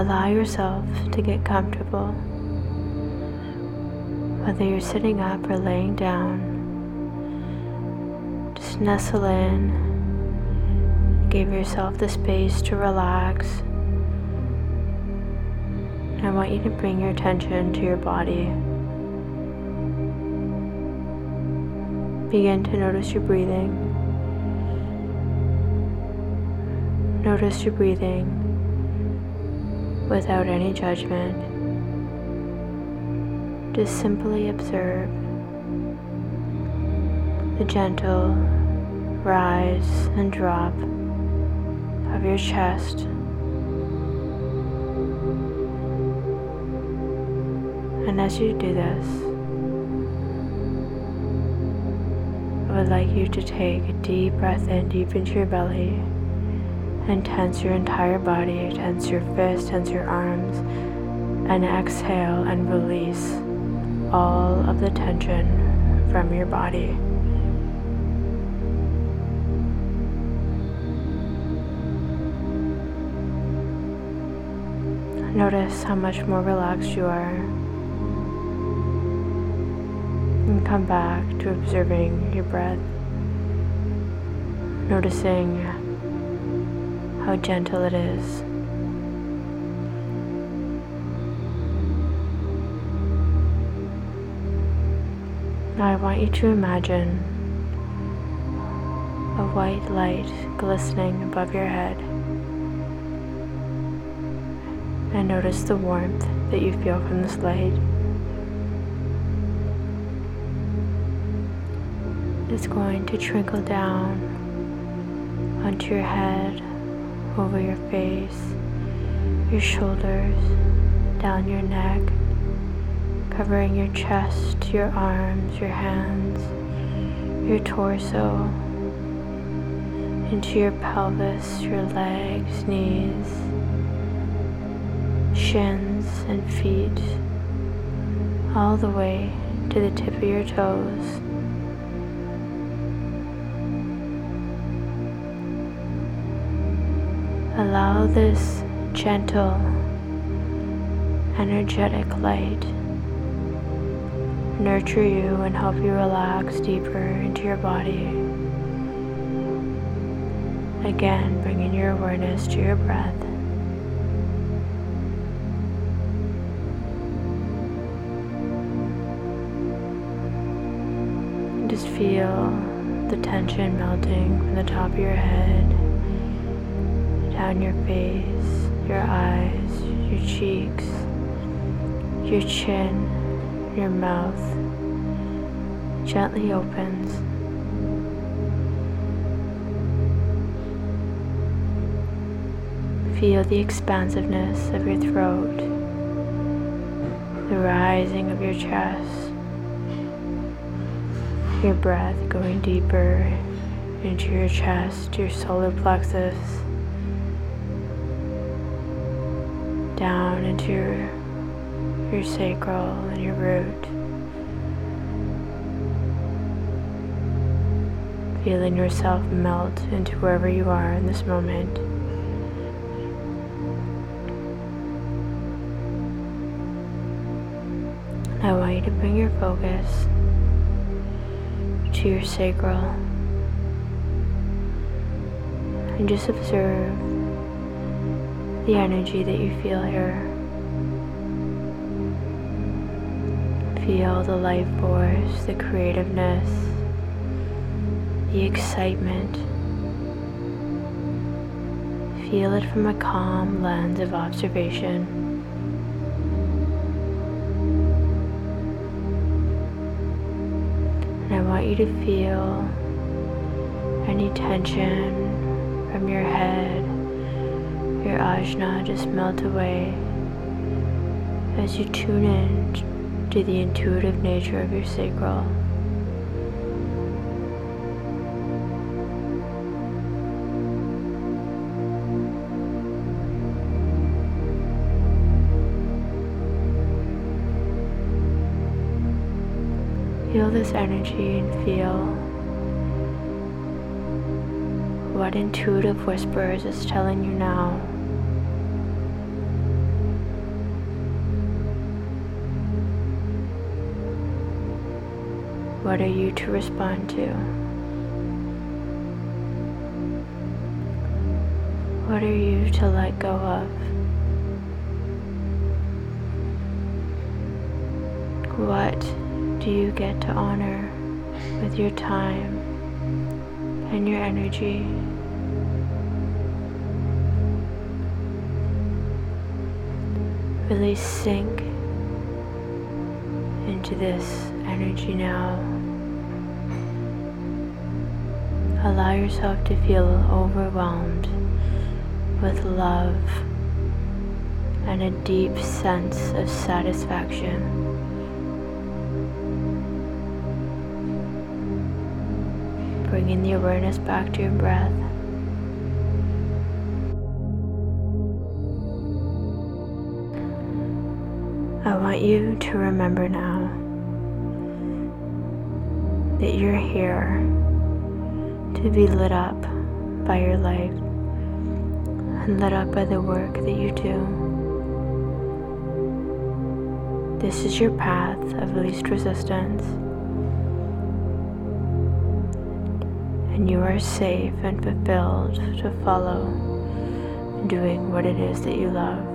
Allow yourself to get comfortable, whether you're sitting up or laying down. Just nestle in, give yourself the space to relax. I want you to bring your attention to your body. Begin to notice your breathing. Notice your breathing without any judgment. Just simply observe the gentle rise and drop of your chest . And as you do this, I would like you to take a deep breath in, deep into your belly, and tense your entire body, tense your fists, tense your arms, and exhale and release all of the tension from your body. Notice how much more relaxed you are, and come back to observing your breath, noticing how gentle it is. Now I want you to imagine a white light glistening above your head, and notice the warmth that you feel from this light. It's going to trickle down onto your head, over your face, your shoulders, down your neck, covering your chest, your arms, your hands, your torso, into your pelvis, your legs, knees, shins, and feet, all the way to the tip of your toes. Allow this gentle, energetic light nurture you and help you relax deeper into your body. Again, bringing your awareness to your breath. Just feel the tension melting from the top of your head, down your face, your eyes, your cheeks, your chin, your mouth gently opens. Feel the expansiveness of your throat, the rising of your chest, your breath going deeper into your chest, your solar plexus, down into your sacral and your root. Feeling yourself melt into wherever you are in this moment. I want you to bring your focus to your sacral and just observe the energy that you feel here. Feel the life force, the creativeness, the excitement. Feel it from a calm lens of observation. And I want you to feel any tension from your head, your ajna, just melt away as you tune in to the intuitive nature of your sacral. Feel this energy and feel what intuitive whispers is telling you now. What are you to respond to? What are you to let go of? What do you get to honor with your time and your energy? Really sink into this energy now. Allow yourself to feel overwhelmed with love and a deep sense of satisfaction. Bringing the awareness back to your breath. I want you to remember now that you're here to be lit up by your light and lit up by the work that you do. This is your path of least resistance, and you are safe and fulfilled to follow, doing what it is that you love.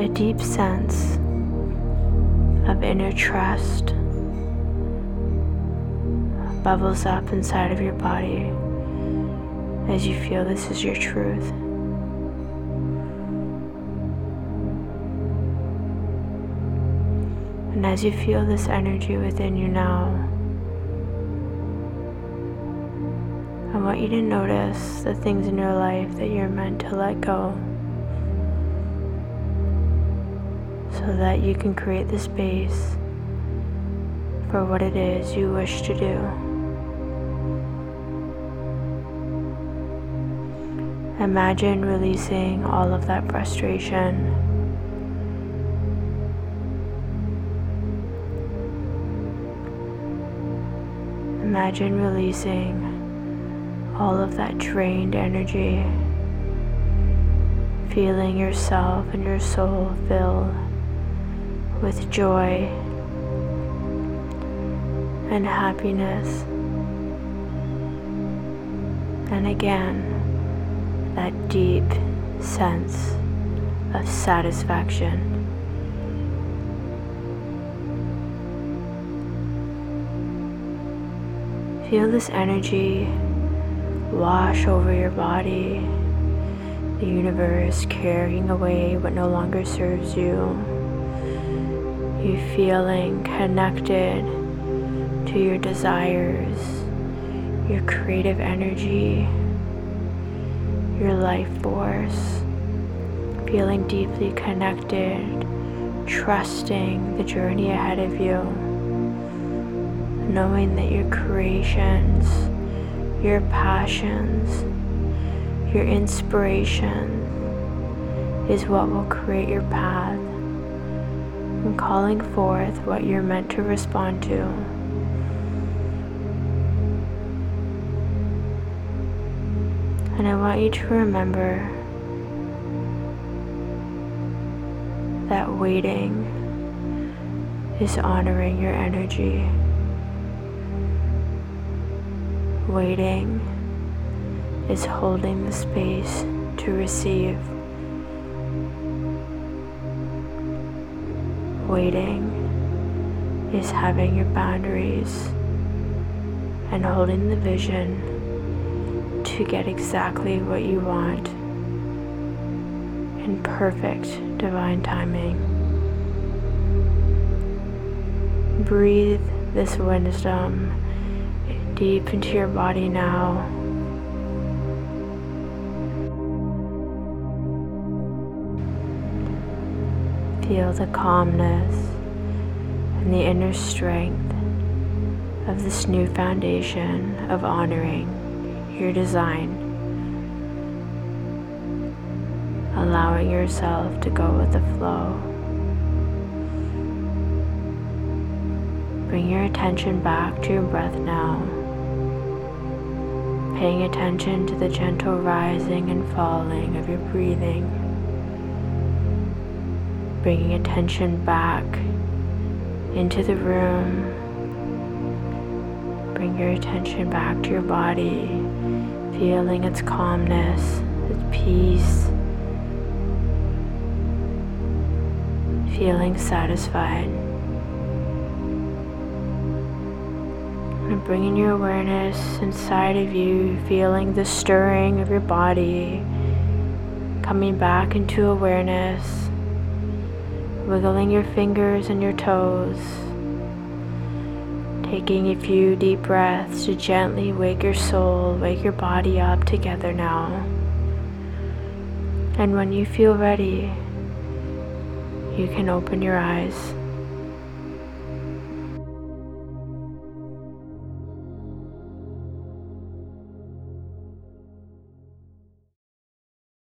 A deep sense of inner trust bubbles up inside of your body as you feel this is your truth. And as you feel this energy within you now, I want you to notice the things in your life that you're meant to let go, so that you can create the space for what it is you wish to do. Imagine releasing all of that frustration, imagine releasing all of that drained energy, feeling yourself and your soul filled with joy and happiness. And again, that deep sense of satisfaction. Feel this energy wash over your body, the universe carrying away what no longer serves you. You feeling connected to your desires, your creative energy, your life force, feeling deeply connected, trusting the journey ahead of you, knowing that your creations, your passions, your inspiration is what will create your path, and calling forth what you're meant to respond to. And I want you to remember that waiting is honoring your energy. Waiting is holding the space to receive. Waiting is having your boundaries and holding the vision to get exactly what you want in perfect divine timing. Breathe this wisdom deep into your body now. Feel the calmness and the inner strength of this new foundation of honoring your design, allowing yourself to go with the flow. Bring your attention back to your breath now, paying attention to the gentle rising and falling of your breathing. Bringing attention back into the room. Bring your attention back to your body, feeling its calmness, its peace, feeling satisfied. And bringing your awareness inside of you, feeling the stirring of your body, coming back into awareness, wiggling your fingers and your toes, taking a few deep breaths to gently wake your soul, wake your body up together now. And when you feel ready, you can open your eyes.